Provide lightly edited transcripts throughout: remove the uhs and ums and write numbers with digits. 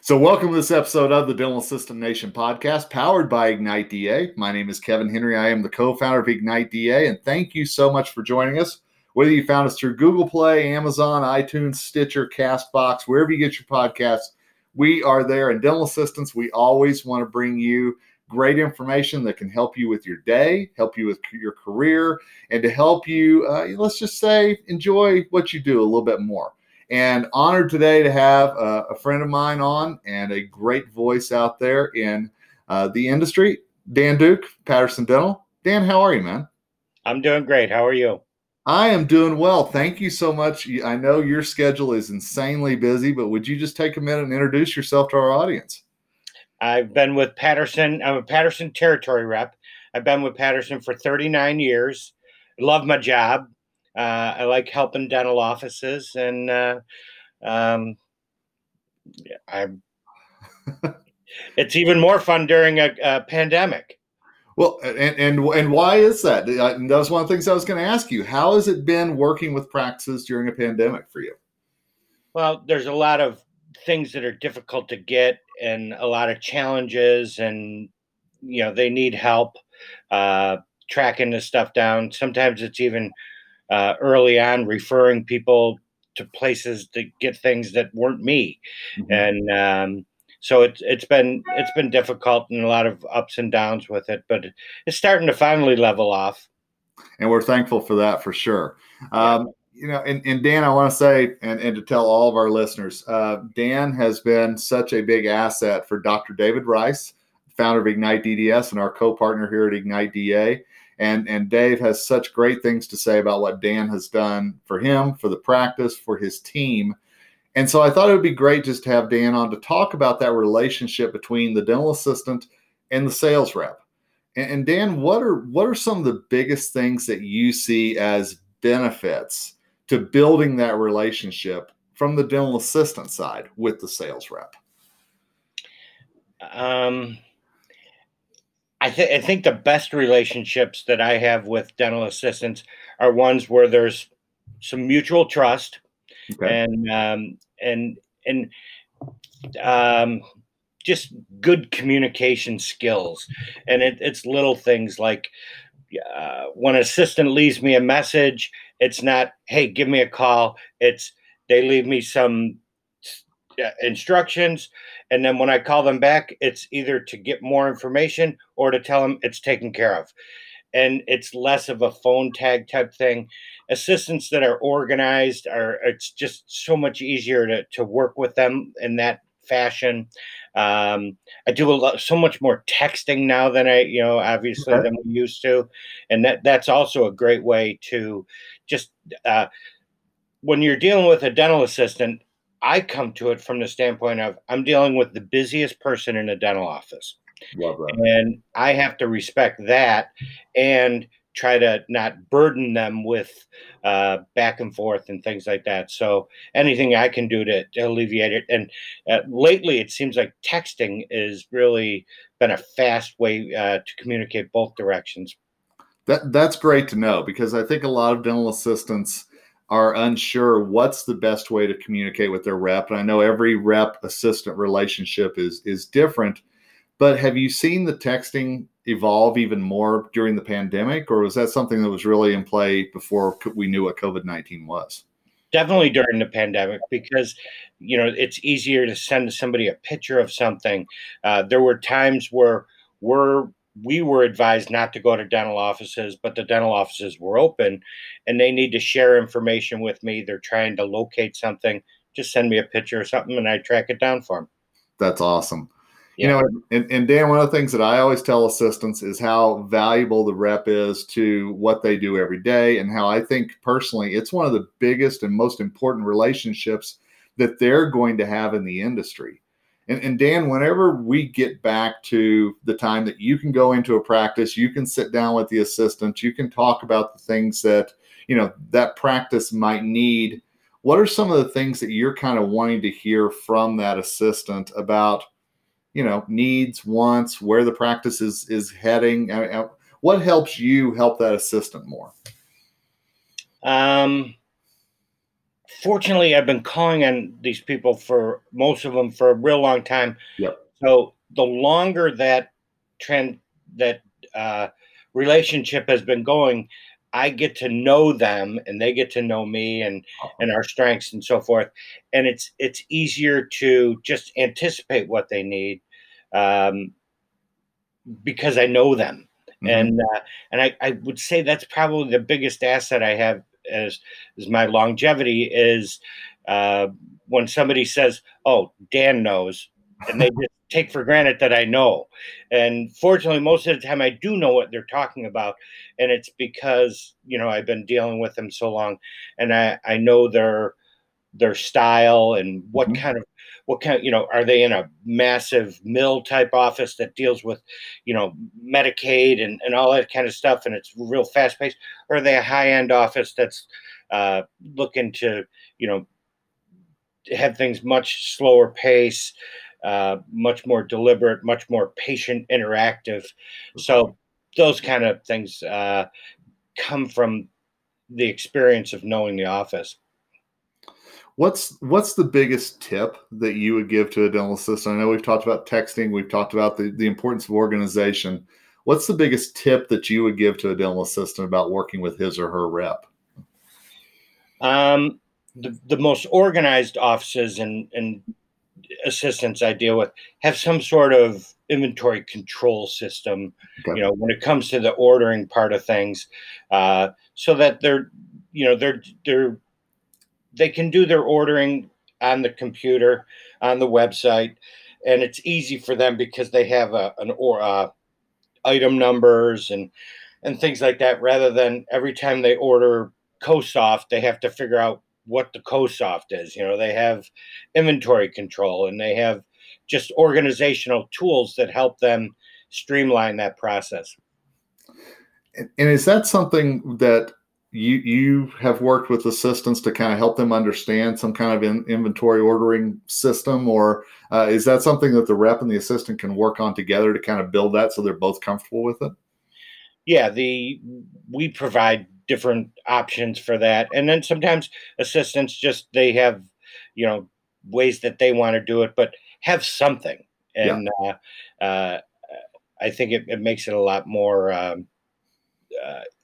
So welcome to this episode of the Dental Assistant Nation podcast, powered by Ignite DA. My name is Kevin Henry. I am the co-founder of Ignite DA, and thank you so much for joining us. Whether you found us through Google Play, Amazon, iTunes, Stitcher, CastBox, wherever you get your podcasts, we are there. And dental assistants, we always want to bring you great information that can help you with your day, help you with your career, and to help you, let's just say, enjoy what you do a little bit more. And honored today to have a friend of mine on and a great voice out there in the industry, Dan Duke, Patterson Dental. Dan, how are you, man? I'm doing great. How are you? I am doing well. Thank you so much. I know your schedule is insanely busy, but would you just take a minute and introduce yourself to our audience? I've been with Patterson. I'm a Patterson territory rep. I've been with Patterson for 39 years. I love my job. I like helping dental offices, and it's even more fun during a pandemic. Well, and why is that? That was one of the things I was going to ask you. How has it been working with practices during a pandemic for you? Well, there's a lot of things that are difficult to get and a lot of challenges, and you know, they need help tracking this stuff down. Sometimes it's even early on referring people to places to get things that weren't me. Mm-hmm. And so it's been difficult and a lot of ups and downs with it, but it's starting to finally level off. And we're thankful for that, for sure. You know, and Dan, I want to say, and to tell all of our listeners, Dan has been such a big asset for Dr. David Rice, founder of Ignite DDS and our co-partner here at Ignite DA. And Dave has such great things to say about what Dan has done for him, for the practice, for his team. And so I thought it would be great just to have Dan on to talk about that relationship between the dental assistant and the sales rep. And Dan, what are some of the biggest things that you see as benefits to building that relationship from the dental assistant side with the sales rep? I think the best relationships that I have with dental assistants are ones where there's some mutual trust. Okay. and just good communication skills. And it's little things like when an assistant leaves me a message, it's not, hey, give me a call. It's they leave me some instructions, and then when I call them back, it's either to get more information or to tell them it's taken care of. And it's less of a phone tag type thing. Assistants that are organized it's just so much easier to work with them in that fashion. I do so much more texting now than I, you know, obviously than we used to. And that's also a great way to just, when you're dealing with a dental assistant, I come to it from the standpoint of I'm dealing with the busiest person in a dental office. Love that. And I have to respect that and try to not burden them with back and forth and things like that. So anything I can do to alleviate it. And lately it seems like texting is really been a fast way to communicate both directions. That's great to know, because I think a lot of dental assistants are unsure what's the best way to communicate with their rep. And I know every rep assistant relationship is different, but have you seen the texting evolve even more during the pandemic, or was that something that was really in play before we knew what COVID-19 was? Definitely during the pandemic, because, you know, it's easier to send somebody a picture of something. There were times where we were advised not to go to dental offices, but the dental offices were open and they need to share information with me. They're trying to locate something. Just send me a picture or something and I track it down for them. That's awesome. Yeah. You know, and Dan, one of the things that I always tell assistants is how valuable the rep is to what they do every day, and how I think personally it's one of the biggest and most important relationships that they're going to have in the industry. And Dan, whenever we get back to the time that you can go into a practice, you can sit down with the assistant, you can talk about the things that, you know, that practice might need. What are some of the things that you're kind of wanting to hear from that assistant about, you know, needs, wants, where the practice is heading? I mean, what helps you help that assistant more? fortunately, I've been calling on these people for most of them for a real long time. Yep. So the longer that trend, that relationship has been going, I get to know them and they get to know me and our strengths and so forth. And it's easier to just anticipate what they need because I know them. Mm-hmm. And I would say that's probably the biggest asset I have is my longevity is when somebody says, oh, Dan knows, and they just take for granted that I know. And fortunately, most of the time I do know what they're talking about. And it's because, you know, I've been dealing with them so long and I know their style and what mm-hmm. kind of, you know, are they in a massive mill type office that deals with, you know, Medicaid and all that kind of stuff. And it's real fast paced. Or are they a high end office that's looking to, you know, have things much slower pace, much more deliberate, much more patient, interactive. So those kind of things come from the experience of knowing the office. What's the biggest tip that you would give to a dental assistant? I know we've talked about texting. We've talked about the importance of organization. What's the biggest tip that you would give to a dental assistant about working with his or her rep? The most organized offices and assistants I deal with have some sort of inventory control system, okay. You know, when it comes to the ordering part of things, so that they're, you know, they can do their ordering on the computer, on the website, and it's easy for them because they have item numbers and things like that, rather than every time they order CoSoft, they have to figure out what the CoSoft is. You know, they have inventory control and they have just organizational tools that help them streamline that process. And is that something that you have worked with assistants to kind of help them understand some kind of inventory ordering system, or is that something that the rep and the assistant can work on together to kind of build that so they're both comfortable with it? Yeah, we provide different options for that. And then sometimes assistants just, they have, you know, ways that they want to do it, but have something. And yeah. I think it makes it a lot more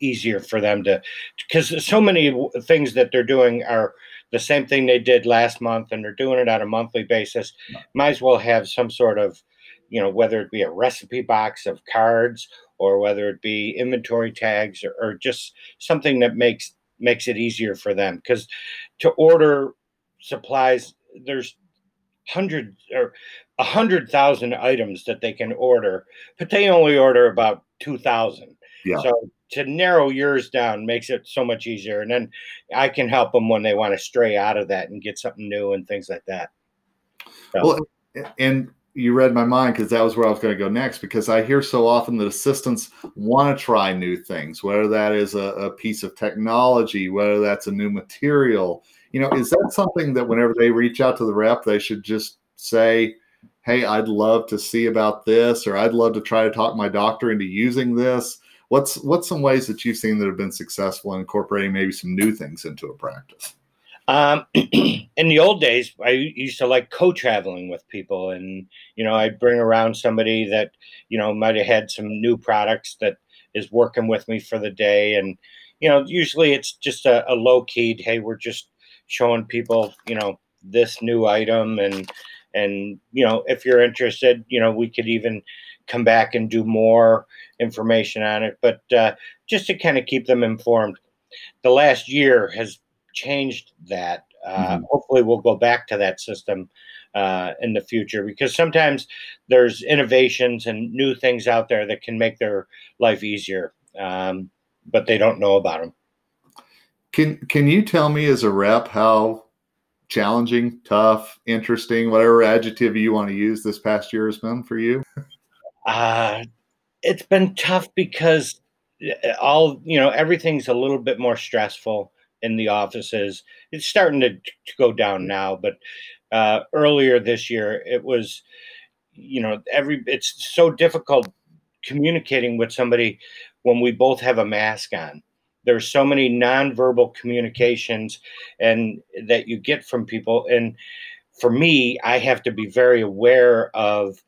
easier for them to, because so many things that they're doing are the same thing they did last month, and they're doing it on a monthly basis. Might as well have some sort of, you know, whether it be a recipe box of cards or whether it be inventory tags or just something that makes it easier for them. Because to order supplies, there's 100 or 100,000 items that they can order, but they only order about 2,000. Yeah. So to narrow yours down makes it so much easier. And then I can help them when they want to stray out of that and get something new and things like that. So. Well, and you read my mind, because that was where I was going to go next, because I hear so often that assistants want to try new things, whether that is a piece of technology, whether that's a new material. You know, is that something that whenever they reach out to the rep, they should just say, hey, I'd love to see about this, or I'd love to try to talk my doctor into using this? What's some ways that you've seen that have been successful in incorporating maybe some new things into a practice? In the old days, I used to like co-traveling with people, and, you know, I'd bring around somebody that, you know, might've had some new products that is working with me for the day. And, you know, usually it's just a low keyed, hey, we're just showing people, you know, this new item and, you know, if you're interested, you know, we could even come back and do more information on it, but, just to kind of keep them informed. The last year has changed that. Mm-hmm. Hopefully we'll go back to that system in the future, because sometimes there's innovations and new things out there that can make their life easier, but they don't know about them. Can you tell me as a rep how challenging, tough, interesting, whatever adjective you want to use, this past year has been for you? It's been tough because everything's a little bit more stressful in the offices. It's starting to go down now, but earlier this year it was, you know, it's so difficult communicating with somebody when we both have a mask on. There's so many nonverbal communications and that you get from people. And for me, I have to be very aware of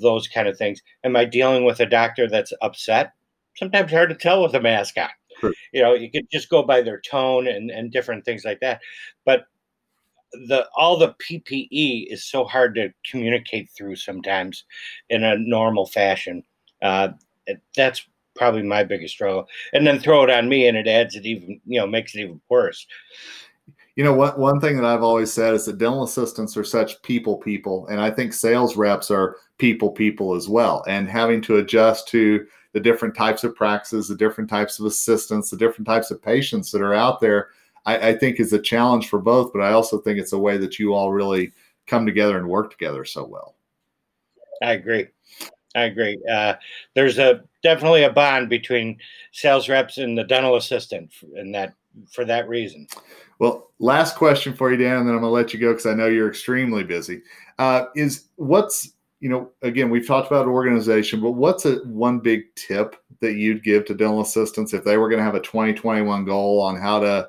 those kind of things. Am I dealing with a doctor that's upset? Sometimes hard to tell with a mask on. Sure. You know, you could just go by their tone and different things like that. But all the PPE is so hard to communicate through sometimes in a normal fashion. That's probably my biggest struggle. And then throw it on me and it adds it even, you know, makes it even worse. You know, what one thing that I've always said is that dental assistants are such people. And I think sales reps are people as well. And having to adjust to the different types of practices, the different types of assistants, the different types of patients that are out there, I think is a challenge for both. But I also think it's a way that you all really come together and work together so well. I agree. There's definitely a bond between sales reps and the dental assistant for that reason. Well, last question for you, Dan, and then I'm going to let you go because I know you're extremely busy. You know, again, we've talked about organization, but what's one big tip that you'd give to dental assistants if they were going to have a 2021 goal on how to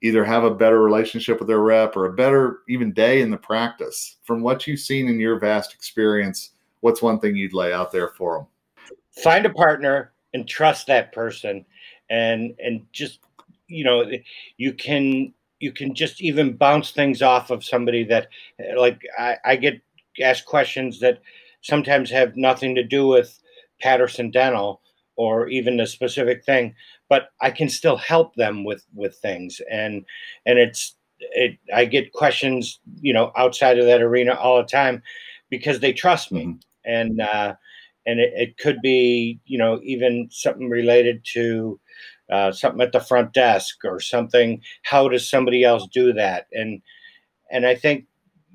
either have a better relationship with their rep or a better even day in the practice? From what you've seen in your vast experience, what's one thing you'd lay out there for them? Find a partner and trust that person, and just, you know, you can just even bounce things off of somebody that, like, I get asked questions that sometimes have nothing to do with Patterson Dental or even a specific thing, but I can still help them with things. And I get questions, you know, outside of that arena all the time because they trust me. Mm-hmm. And it could be, you know, even something related to something at the front desk or something. How does somebody else do that? And I think,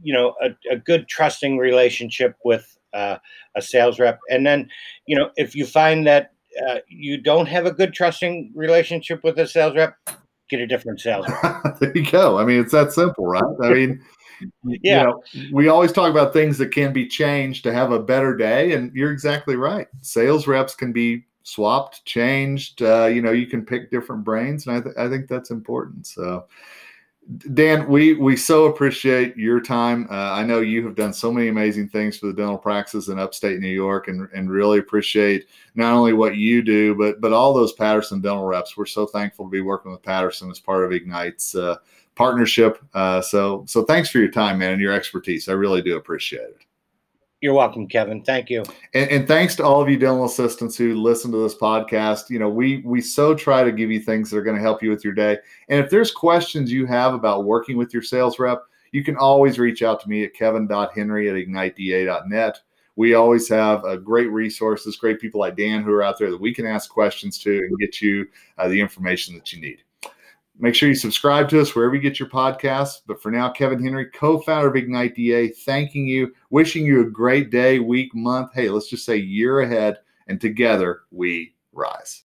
you know, a good trusting relationship with a sales rep. And then, you know, if you find that you don't have a good trusting relationship with a sales rep, get a different sales rep. There you go. I mean, it's that simple, right? I mean, yeah. You know, we always talk about things that can be changed to have a better day. And you're exactly right. Sales reps can be swapped, changed. You know, you can pick different brains. And I think that's important. So, Dan, we so appreciate your time. I know you have done so many amazing things for the dental practices in upstate New York, and really appreciate not only what you do, but all those Patterson dental reps. We're so thankful to be working with Patterson as part of Ignite's partnership. So thanks for your time, man, and your expertise. I really do appreciate it. You're welcome, Kevin. Thank you. And thanks to all of you dental assistants who listen to this podcast. You know, we so try to give you things that are going to help you with your day. And if there's questions you have about working with your sales rep, you can always reach out to me at kevin.henry@igniteda.net. We always have great resources, great people like Dan who are out there that we can ask questions to and get you the information that you need. Make sure you subscribe to us wherever you get your podcasts. But for now, Kevin Henry, co-founder of Ignite DA, thanking you, wishing you a great day, week, month. Hey, let's just say year ahead, and together we rise.